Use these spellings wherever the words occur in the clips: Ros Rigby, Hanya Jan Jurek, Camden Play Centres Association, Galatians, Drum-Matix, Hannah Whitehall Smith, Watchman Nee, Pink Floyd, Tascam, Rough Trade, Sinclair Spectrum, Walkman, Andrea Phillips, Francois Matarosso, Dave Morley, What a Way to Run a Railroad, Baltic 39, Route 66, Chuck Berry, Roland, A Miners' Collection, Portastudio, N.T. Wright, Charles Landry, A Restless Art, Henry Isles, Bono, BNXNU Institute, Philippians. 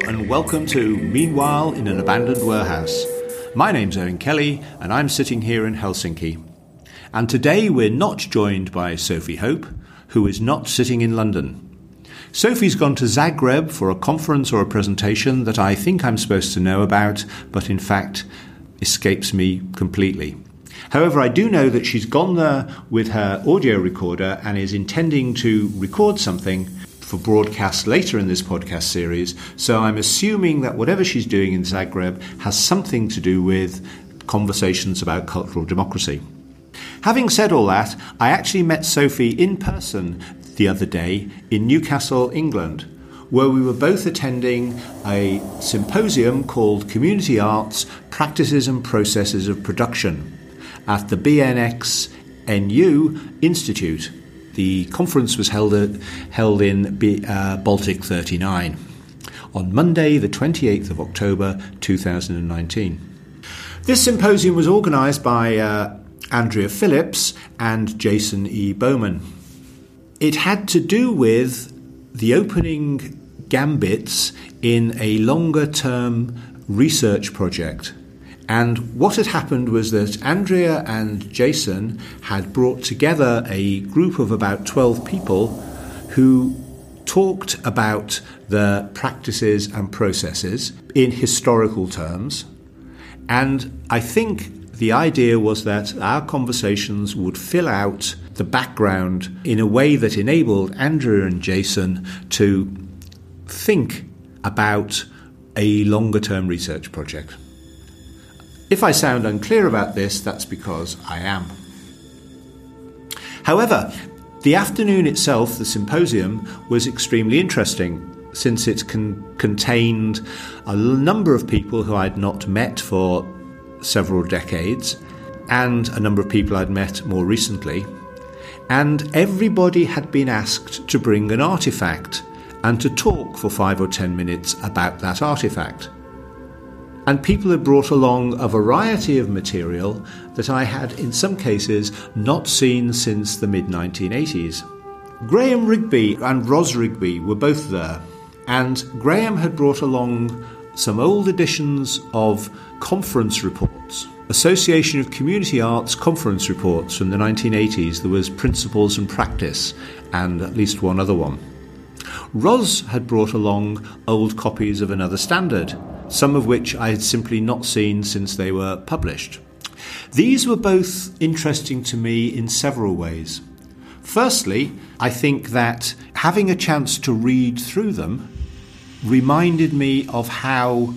Hello and welcome to Meanwhile in an Abandoned Warehouse. My name's Owen Kelly and I'm sitting here in Helsinki. And today we're not joined by Sophie Hope, who is not sitting in London. Sophie's gone to Zagreb for a conference or a presentation that I think I'm supposed to know about, but in fact escapes me completely. However, I do know that she's gone there with her audio recorder and is intending to record something for broadcast later in this podcast series, so I'm assuming that whatever she's doing in Zagreb has something to do with conversations about cultural democracy. Having said all that, I actually met Sophie in person the other day in Newcastle, England, where we were both attending a symposium called Community Arts: Practices and Processes of Production at the BNXNU Institute. The conference was held in Baltic 39 on Monday, the 28th of October 2019. This symposium was organised by Andrea Phillips and Jason E. Bowman. It had to do with the opening gambits in a longer-term research project. And what had happened was that Andrea and Jason had brought together a group of about 12 people who talked about the practices and processes in historical terms. And I think the idea was that our conversations would fill out the background in a way that enabled Andrea and Jason to think about a longer-term research project. If I sound unclear about this, that's because I am. However, the afternoon itself, the symposium, was extremely interesting since it contained a number of people who I'd not met for several decades and a number of people I'd met more recently. And everybody had been asked to bring an artefact and to talk for 5 or 10 minutes about that artefact. And people had brought along a variety of material that I had, in some cases, not seen since the mid-1980s. Graham Rigby and Ros Rigby were both there, and Graham had brought along some old editions of conference reports, Association of Community Arts conference reports from the 1980s. There was Principles and Practice, and at least one other one. Ros had brought along old copies of Another Standard, some of which I had simply not seen since they were published. These were both interesting to me in several ways. Firstly, I think that having a chance to read through them reminded me of how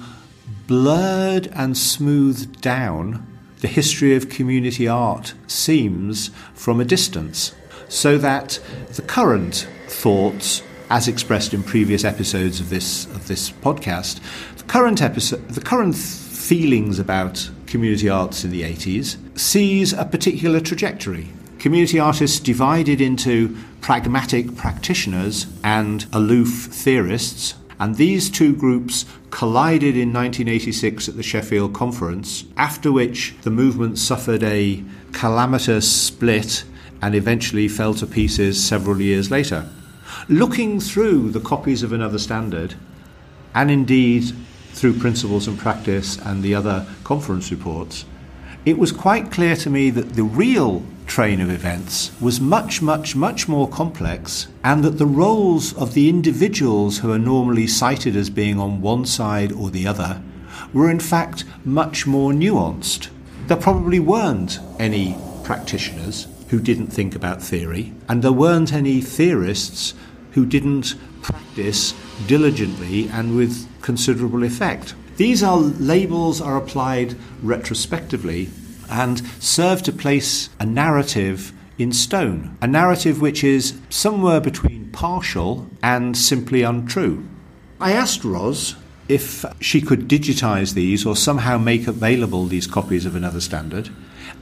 blurred and smoothed down the history of community art seems from a distance, so that the current thoughts, as expressed in previous episodes of this podcast, the current feelings about community arts in the 80s sees a particular trajectory. Community artists divided into pragmatic practitioners and aloof theorists, and these two groups collided in 1986 at the Sheffield Conference, after which the movement suffered a calamitous split and eventually fell to pieces several years later. Looking through the copies of Another Standard, and indeed through Principles and Practice and the other conference reports, it was quite clear to me that the real train of events was much, much, much more complex, and that the roles of the individuals who are normally cited as being on one side or the other were in fact much more nuanced. There probably weren't any practitioners who didn't think about theory, and there weren't any theorists who didn't practice diligently and with considerable effect. These labels are applied retrospectively and serve to place a narrative in stone, a narrative which is somewhere between partial and simply untrue. I asked Ros if she could digitise these or somehow make available these copies of Another Standard,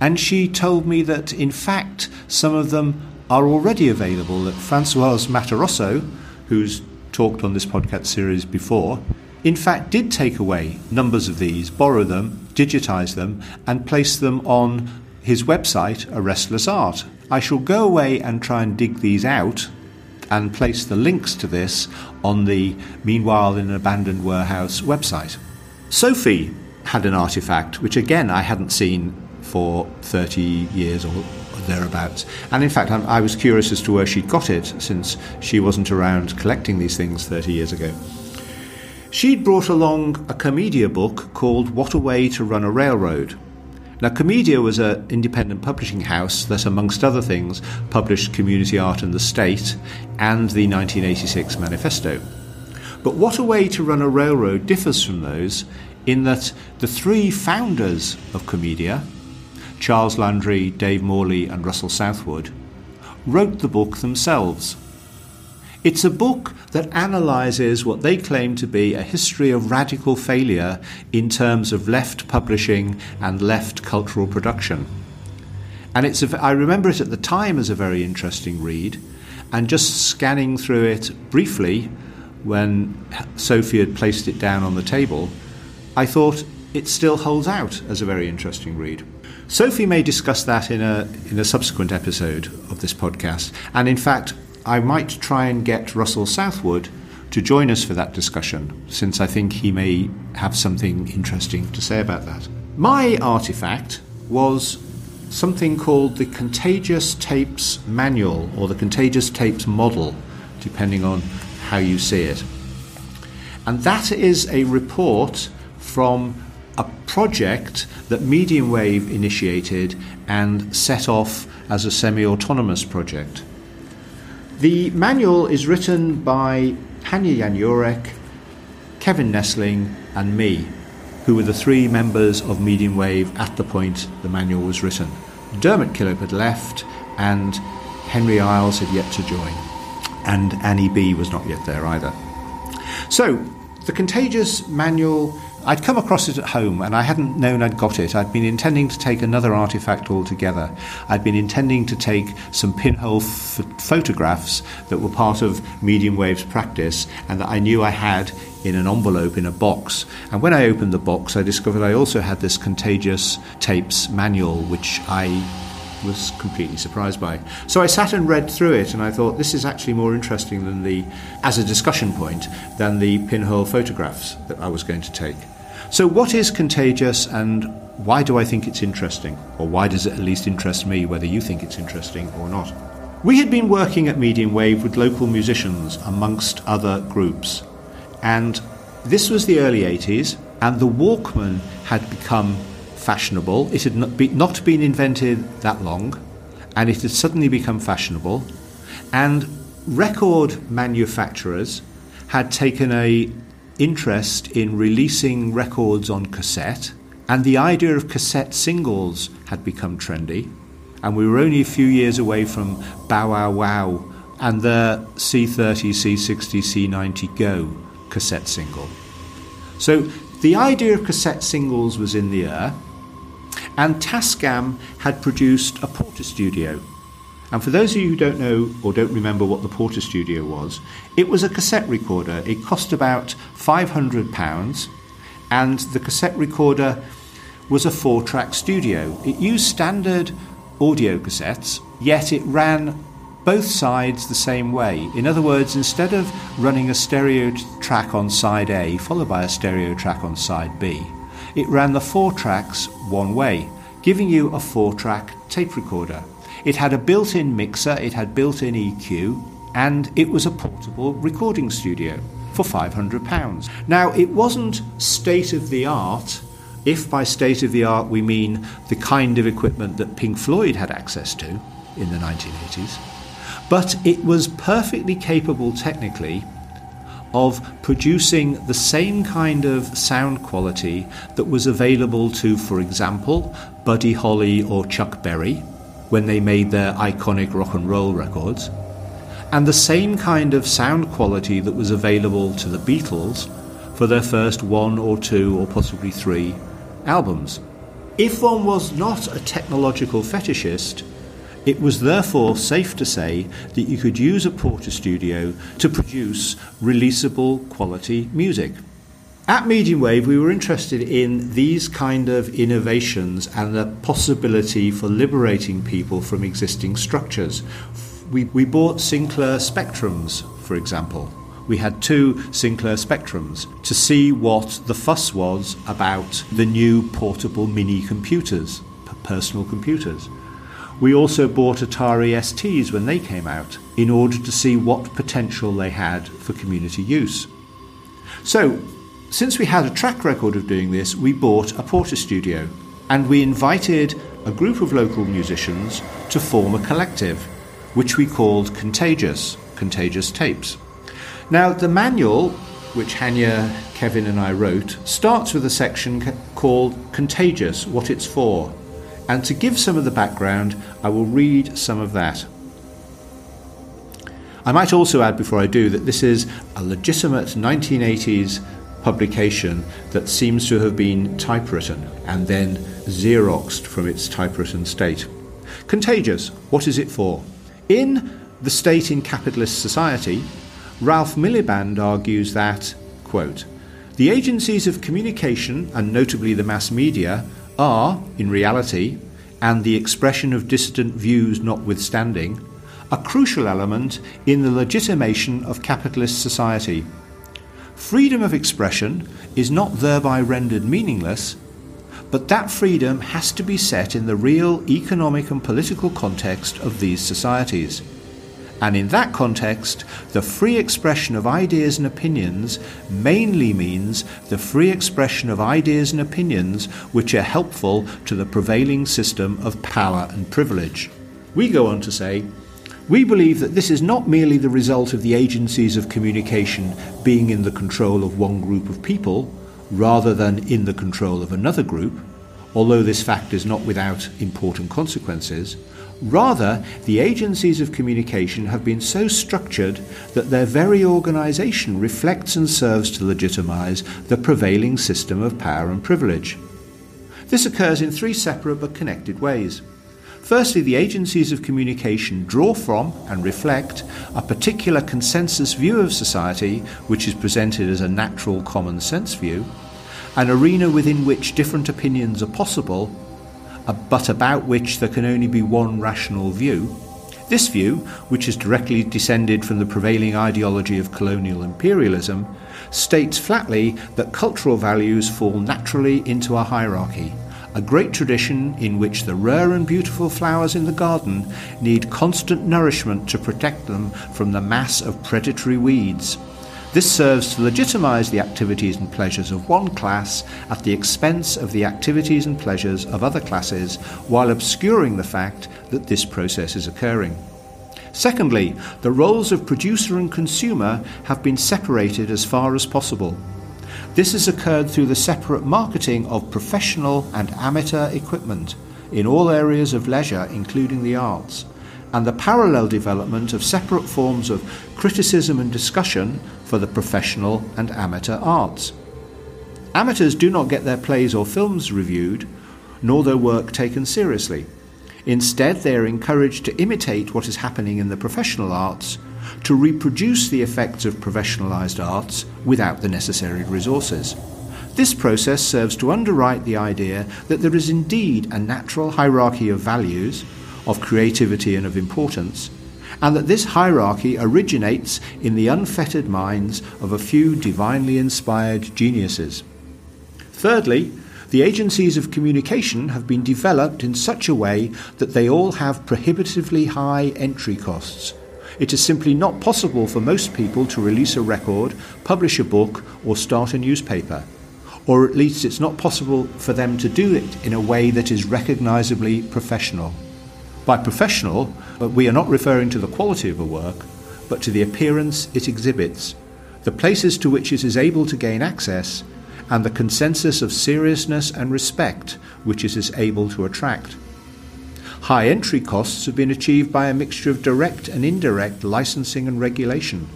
and she told me that, in fact, some of them are already available, that Francois Matarosso, who's talked on this podcast series before, in fact did take away numbers of these, borrow them, digitise them, and place them on his website, A Restless Art. I shall go away and try and dig these out and place the links to this on the Meanwhile in an Abandoned Warehouse website. Sophie had an artifact, which again I hadn't seen for 30 years or thereabouts. And in fact, I was curious as to where she'd got it, since she wasn't around collecting these things 30 years ago. She'd brought along a Comedia book called What a Way to Run a Railroad. Now, Comedia was an independent publishing house that, amongst other things, published Community Art and the State and the 1986 Manifesto. But What a Way to Run a Railroad differs from those in that the three founders of Comedia, Charles Landry, Dave Morley and Russell Southwood, wrote the book themselves. It's a book that analyses what they claim to be a history of radical failure in terms of left publishing and left cultural production. And I remember it at the time as a very interesting read, and just scanning through it briefly when Sophie had placed it down on the table, I thought it still holds out as a very interesting read. Sophie may discuss that in a subsequent episode of this podcast, and in fact, I might try and get Russell Southwood to join us for that discussion, since I think he may have something interesting to say about that. My artefact was something called the Contagious Tapes Manual, or the Contagious Tapes Model, depending on how you see it. And that is a report from a project that Medium Wave initiated and set off as a semi-autonomous project. The manual is written by Hanya Jan Jurek, Kevin Nestling and me, who were the three members of Medium Wave at the point the manual was written. Dermot Killip had left and Henry Isles had yet to join, and Annie B was not yet there either. So, the Contagious Manual, I'd come across it at home and I hadn't known I'd got it. I'd been intending to take another artefact altogether. I'd been intending to take some pinhole photographs that were part of Medium Wave's practice and that I knew I had in an envelope in a box. And when I opened the box, I discovered I also had this Contagious Tapes Manual, which I was completely surprised by. So I sat and read through it and I thought, this is actually more interesting than as a discussion point, than the pinhole photographs that I was going to take. So what is Contagious and why do I think it's interesting? Or why does it at least interest me, whether you think it's interesting or not? We had been working at Medium Wave with local musicians amongst other groups. And this was the early 80s and the Walkman had become fashionable. It had not been invented that long and it had suddenly become fashionable, and record manufacturers had taken an interest in releasing records on cassette, and the idea of cassette singles had become trendy, and we were only a few years away from Bow Wow Wow and their C30, C60, C90 Go cassette single. So the idea of cassette singles was in the air, and Tascam had produced a Portastudio. And for those of you who don't know or don't remember what the Portastudio was, it was a cassette recorder. It cost about £500, and the cassette recorder was a 4-track studio. It used standard audio cassettes, yet it ran both sides the same way. In other words, instead of running a stereo track on side A followed by a stereo track on side B, it ran the 4 tracks one way, giving you a 4-track tape recorder. It had a built-in mixer, it had built-in EQ, and it was a portable recording studio for £500. Now, it wasn't state-of-the-art, if by state-of-the-art we mean the kind of equipment that Pink Floyd had access to in the 1980s, but it was perfectly capable technically of producing the same kind of sound quality that was available to, for example, Buddy Holly or Chuck Berry when they made their iconic rock and roll records, and the same kind of sound quality that was available to the Beatles for their first 1 or 2 or possibly 3 albums. If one was not a technological fetishist, it was therefore safe to say that you could use a Portastudio to produce releasable quality music. At Medium Wave, we were interested in these kind of innovations and the possibility for liberating people from existing structures. we bought Sinclair Spectrums, for example. We had 2 Sinclair Spectrums to see what the fuss was about the new portable mini computers, personal computers. We also bought Atari STs when they came out in order to see what potential they had for community use. So, since we had a track record of doing this, we bought a Portastudio, and we invited a group of local musicians to form a collective, which we called Contagious Tapes. Now, the manual, which Hanya, Kevin and I wrote, starts with a section called Contagious, What It's For. And to give some of the background, I will read some of that. I might also add before I do that this is a legitimate 1980s publication that seems to have been typewritten and then Xeroxed from its typewritten state. Contagious, what is it for? In The State in Capitalist Society, Ralph Miliband argues that, quote, the agencies of communication, and notably the mass media, are, in reality, and the expression of dissident views notwithstanding, a crucial element in the legitimation of capitalist society. Freedom of expression is not thereby rendered meaningless, but that freedom has to be set in the real economic and political context of these societies. And in that context, the free expression of ideas and opinions mainly means the free expression of ideas and opinions which are helpful to the prevailing system of power and privilege. We go on to say, we believe that this is not merely the result of the agencies of communication being in the control of one group of people, rather than in the control of another group, although this fact is not without important consequences. Rather, the agencies of communication have been so structured that their very organisation reflects and serves to legitimise the prevailing system of power and privilege. This occurs in 3 separate but connected ways. Firstly, the agencies of communication draw from and reflect a particular consensus view of society, which is presented as a natural common sense view, an arena within which different opinions are possible, but about which there can only be one rational view. This view, which is directly descended from the prevailing ideology of colonial imperialism, states flatly that cultural values fall naturally into a hierarchy, a great tradition in which the rare and beautiful flowers in the garden need constant nourishment to protect them from the mass of predatory weeds. This serves to legitimise the activities and pleasures of one class at the expense of the activities and pleasures of other classes, while obscuring the fact that this process is occurring. Secondly, the roles of producer and consumer have been separated as far as possible. This has occurred through the separate marketing of professional and amateur equipment in all areas of leisure, including the arts, and the parallel development of separate forms of criticism and discussion for the professional and amateur arts. Amateurs do not get their plays or films reviewed, nor their work taken seriously. Instead, they are encouraged to imitate what is happening in the professional arts, to reproduce the effects of professionalised arts without the necessary resources. This process serves to underwrite the idea that there is indeed a natural hierarchy of values, of creativity and of importance, and that this hierarchy originates in the unfettered minds of a few divinely inspired geniuses. Thirdly, the agencies of communication have been developed in such a way that they all have prohibitively high entry costs. It is simply not possible for most people to release a record, publish a book, or start a newspaper. Or at least it's not possible for them to do it in a way that is recognisably professional. By professional, we are not referring to the quality of a work, but to the appearance it exhibits, the places to which it is able to gain access, and the consensus of seriousness and respect which it is able to attract. High entry costs have been achieved by a mixture of direct and indirect licensing and regulation,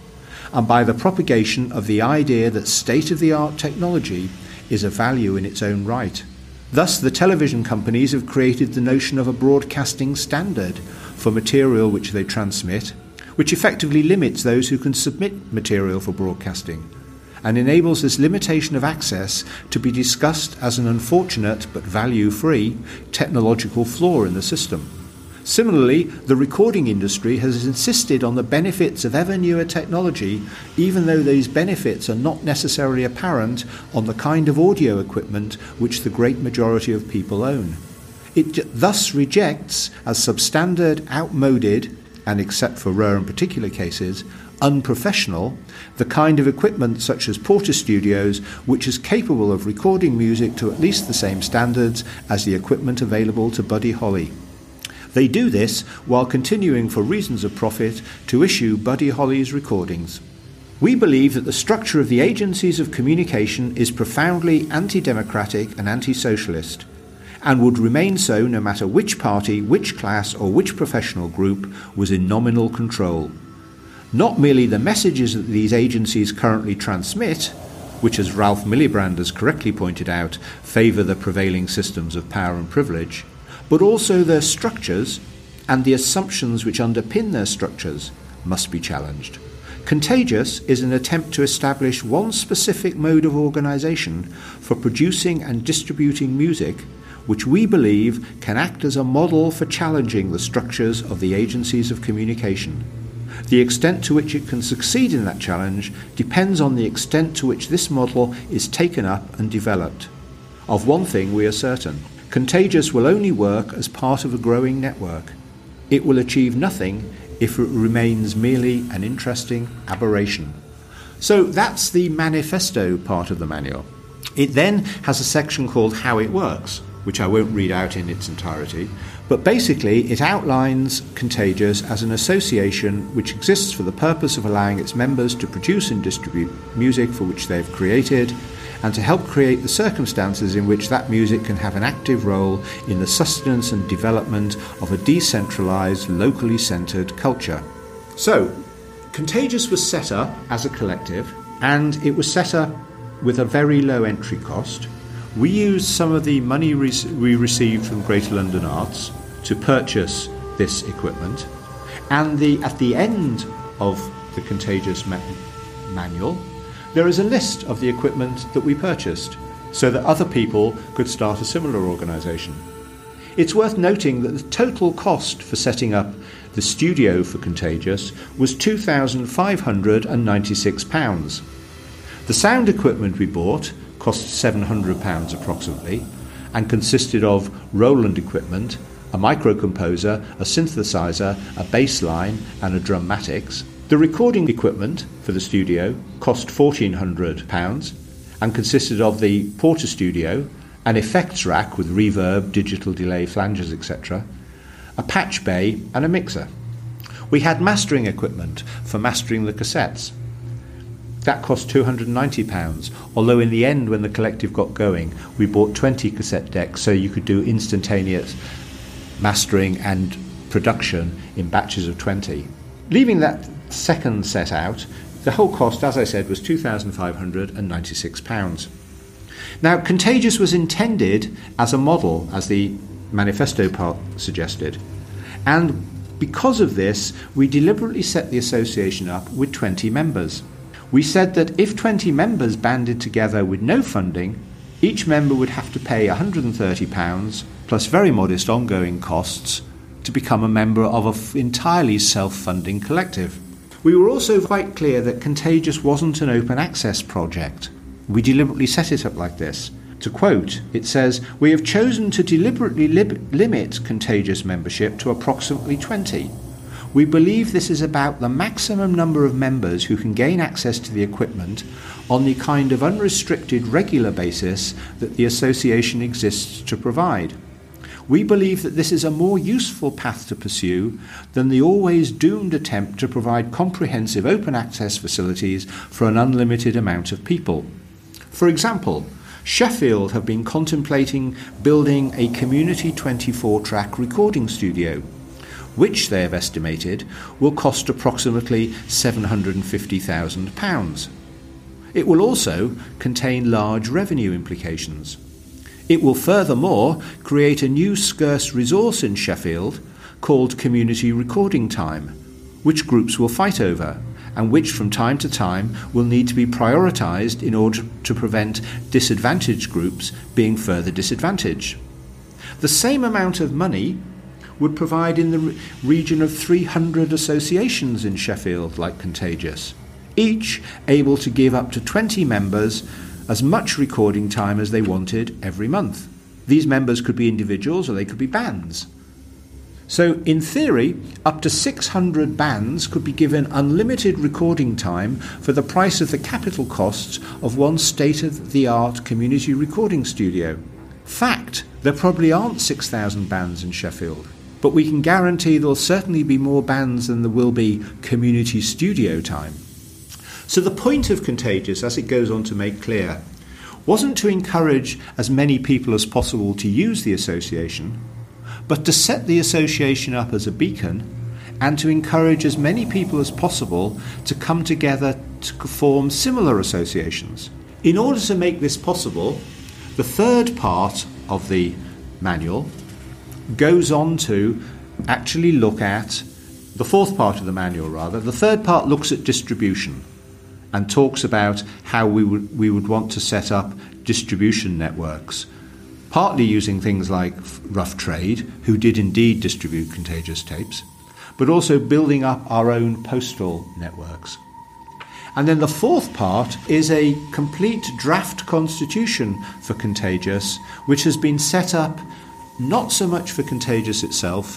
and by the propagation of the idea that state-of-the-art technology is a value in its own right. Thus, the television companies have created the notion of a broadcasting standard for material which they transmit, which effectively limits those who can submit material for broadcasting, and enables this limitation of access to be discussed as an unfortunate but value-free technological flaw in the system. Similarly, the recording industry has insisted on the benefits of ever newer technology, even though these benefits are not necessarily apparent on the kind of audio equipment which the great majority of people own. It thus rejects as substandard, outmoded, and except for rare and particular cases, unprofessional, the kind of equipment such as Portastudios, which is capable of recording music to at least the same standards as the equipment available to Buddy Holly. They do this while continuing, for reasons of profit, to issue Buddy Holly's recordings. We believe that the structure of the agencies of communication is profoundly anti-democratic and anti-socialist, and would remain so no matter which party, which class, or which professional group was in nominal control. Not merely the messages that these agencies currently transmit, which, as Ralph Miliband has correctly pointed out, favour the prevailing systems of power and privilege, but also their structures and the assumptions which underpin their structures must be challenged. Contagious is an attempt to establish one specific mode of organisation for producing and distributing music, which we believe can act as a model for challenging the structures of the agencies of communication. The extent to which it can succeed in that challenge depends on the extent to which this model is taken up and developed. Of one thing we are certain: Contagious will only work as part of a growing network. It will achieve nothing if it remains merely an interesting aberration. So that's the manifesto part of the manual. It then has a section called How It Works, which I won't read out in its entirety, but basically it outlines Contagious as an association which exists for the purpose of allowing its members to produce and distribute music for which they have created, and to help create the circumstances in which that music can have an active role in the sustenance and development of a decentralised, locally centred culture. So, Contagious was set up as a collective, and it was set up with a very low entry cost. We used some of the money we received from Greater London Arts to purchase this equipment, and at the end of the Contagious manual, there is a list of the equipment that we purchased, so that other people could start a similar organisation. It's worth noting that the total cost for setting up the studio for Contagious was £2,596. The sound equipment we bought cost £700 approximately, and consisted of Roland equipment, a microcomposer, a synthesizer, a bass line, and a Drum-Matix. The recording equipment for the studio cost £1,400 and consisted of the Portastudio, an effects rack with reverb, digital delay, flanges, etc., a patch bay, and a mixer. We had mastering equipment for mastering the cassettes. That cost £290, although in the end, when the collective got going, we bought 20 cassette decks so you could do instantaneous mastering and production in batches of 20. Leaving that second set out, the whole cost, as I said, was £2,596. Now, Contagious was intended as a model, as the manifesto part suggested, and because of this, we deliberately set the association up with 20 members. We said that if 20 members banded together with no funding, each member would have to pay £130 plus very modest ongoing costs to become a member of an entirely self-funding collective. We were also quite clear that Contagious wasn't an open access project. We deliberately set it up like this. To quote, it says, "We have chosen to deliberately limit Contagious membership to approximately 20. We believe this is about the maximum number of members who can gain access to the equipment on the kind of unrestricted regular basis that the association exists to provide. We believe that this is a more useful path to pursue than the always doomed attempt to provide comprehensive open access facilities for an unlimited amount of people. For example, Sheffield have been contemplating building a community 24-track recording studio, which they have estimated will cost approximately £750,000. It will also contain large revenue implications. It will furthermore create a new scarce resource in Sheffield called community recording time, which groups will fight over, and which from time to time will need to be prioritised in order to prevent disadvantaged groups being further disadvantaged. The same amount of money would provide in the region of 300 associations in Sheffield like Contagious, each able to give up to 20 members as much recording time as they wanted every month. These members could be individuals or they could be bands. So, in theory, up to 600 bands could be given unlimited recording time for the price of the capital costs of one state-of-the-art community recording studio. Fact, there probably aren't 6,000 bands in Sheffield, but we can guarantee there'll certainly be more bands than there will be community studio time. So the point of Contagious, as it goes on to make clear, wasn't to encourage as many people as possible to use the association, but to set the association up as a beacon and to encourage as many people as possible to come together to form similar associations. In order to make this possible, the third part of the manual goes on to actually look at, the fourth part of the manual rather, the third part looks at distribution and talks about how we would want to set up distribution networks, partly using things like Rough Trade, who did indeed distribute Contagious tapes, but also building up our own postal networks. And then the fourth part is a complete draft constitution for Contagious, which has been set up not so much for Contagious itself,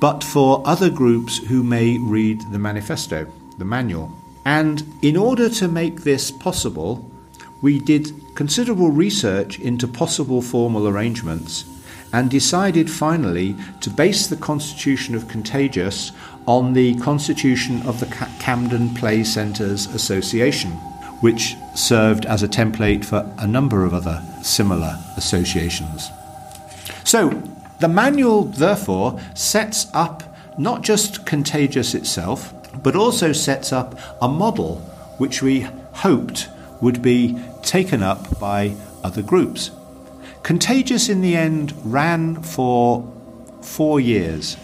but for other groups who may read the manifesto, the manual. And in order to make this possible, we did considerable research into possible formal arrangements and decided finally to base the constitution of Contagious on the constitution of the Camden Play Centres Association, which served as a template for a number of other similar associations. So the manual, therefore, sets up not just Contagious itself, but also sets up a model which we hoped would be taken up by other groups. Contagious, in the end, ran for 4 years.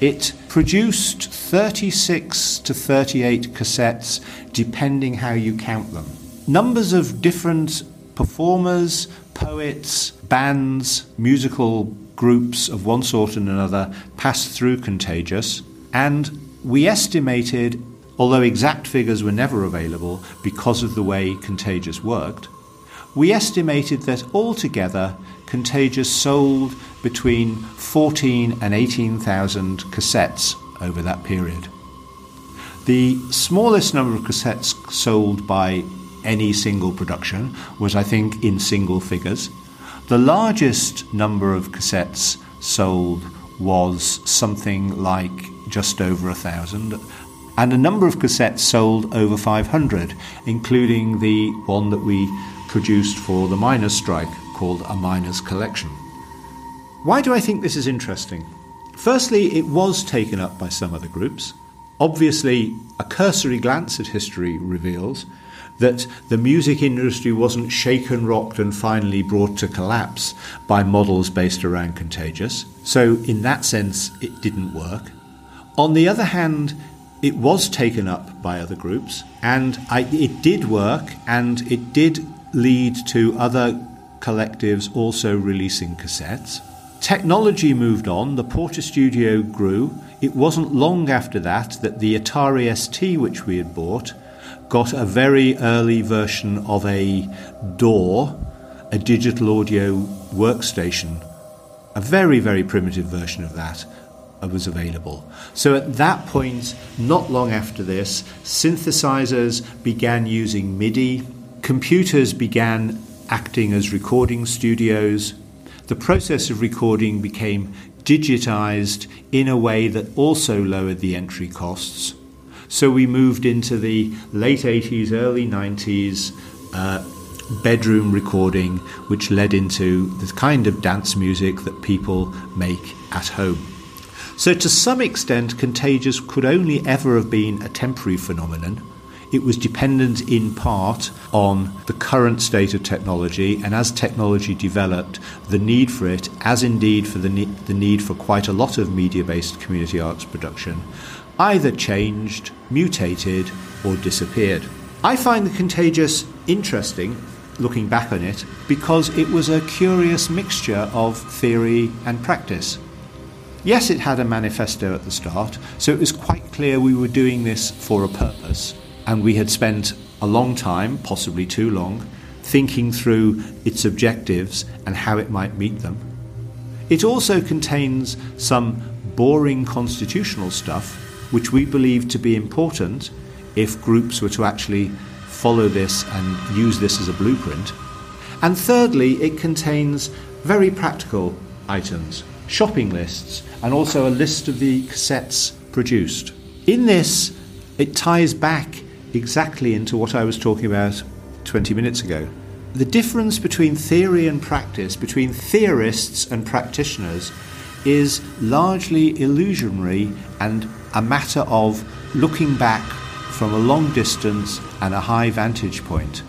It produced 36 to 38 cassettes, depending how you count them. Numbers of different performers, poets, bands, musical groups of one sort and another passed through Contagious, and we estimated, although exact figures were never available because of the way Contagious worked, we estimated that altogether Contagious sold between 14 and 18,000 cassettes over that period. The smallest number of cassettes sold by any single production was, I think, in single figures. The largest number of cassettes sold was something like just over 1,000, and a number of cassettes sold over 500, including the one that we produced for the miners' strike, called A Miners' Collection. Why do I think this is interesting? Firstly, it was taken up by some other groups. Obviously, a cursory glance at history reveals that the music industry wasn't shaken, rocked, and finally brought to collapse by models based around Contagious. So, in that sense, it didn't work. On the other hand, it was taken up by other groups, and it did work, and it did lead to other collectives also releasing cassettes. Technology moved on, the Portastudio grew. It wasn't long after that that the Atari ST, which we had bought, got a very early version of a DAW, a digital audio workstation. A very, very primitive version of that was available. So at that point, not long after this, synthesizers began using MIDI, computers began acting as recording studios, the process of recording became digitized in a way that also lowered the entry costs. So we moved into the late 80s, early 90s, bedroom recording, which led into the kind of dance music that people make at home. So to some extent, Contagious could only ever have been a temporary phenomenon. It was dependent in part on the current state of technology, and as technology developed, the need for it, as indeed for the need for quite a lot of media-based community arts production, either changed, mutated, or disappeared. I find the Contagious interesting, looking back on it, because it was a curious mixture of theory and practice. Yes, it had a manifesto at the start, so it was quite clear we were doing this for a purpose, and we had spent a long time, possibly too long, thinking through its objectives and how it might meet them. It also contains some boring constitutional stuff, which we believed to be important if groups were to actually follow this and use this as a blueprint. And thirdly, it contains very practical items, shopping lists, and also a list of the cassettes produced. In this, it ties back exactly into what I was talking about 20 minutes ago. The difference between theory and practice, between theorists and practitioners, is largely illusionary and a matter of looking back from a long distance and a high vantage point.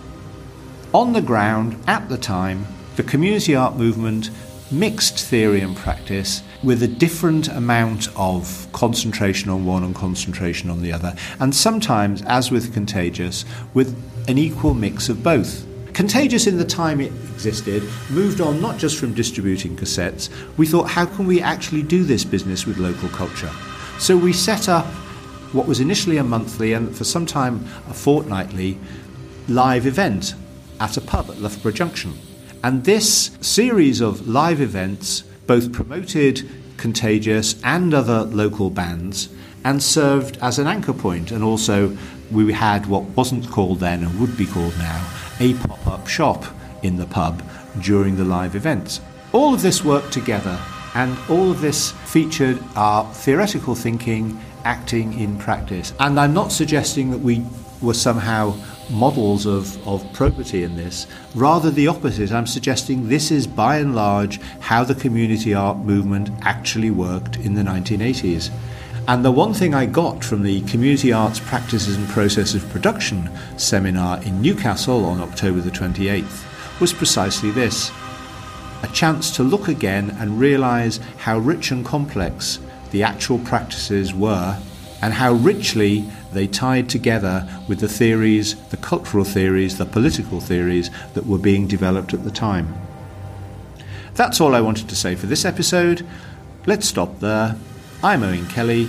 On the ground, at the time, the community art movement mixed theory and practice with a different amount of concentration on one and concentration on the other, and sometimes, as with Contagious, with an equal mix of both. Contagious, in the time it existed, moved on not just from distributing cassettes. We thought, how can we actually do this business with local culture? So we set up what was initially a monthly and for some time a fortnightly live event at a pub at Loughborough Junction. And this series of live events both promoted Contagious and other local bands and served as an anchor point. And also we had what wasn't called then and would be called now a pop-up shop in the pub during the live events. All of this worked together, and all of this featured our theoretical thinking, acting in practice. And I'm not suggesting that we were somehow models of probity in this. Rather the opposite. I'm suggesting this is by and large how the community art movement actually worked in the 1980s. And the one thing I got from the Community Arts Practices and Process of Production seminar in Newcastle on October the 28th was precisely this: a chance to look again and realise how rich and complex the actual practices were and how richly they tied together with the theories, the cultural theories, the political theories that were being developed at the time. That's all I wanted to say for this episode. Let's stop there. I'm Owen Kelly.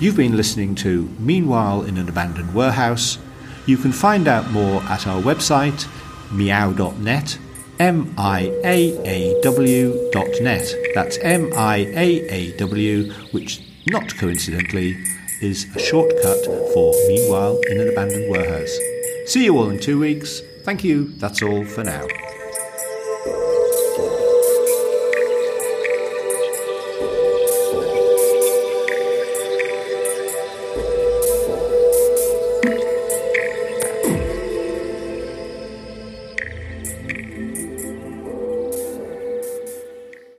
You've been listening to Meanwhile in an Abandoned Warehouse. You can find out more at our website, meow.net, miaaw.net. That's miaaw, which, not coincidentally, is a shortcut for Meanwhile in an Abandoned Warehouse. See you all in 2 weeks. Thank you. That's all for now.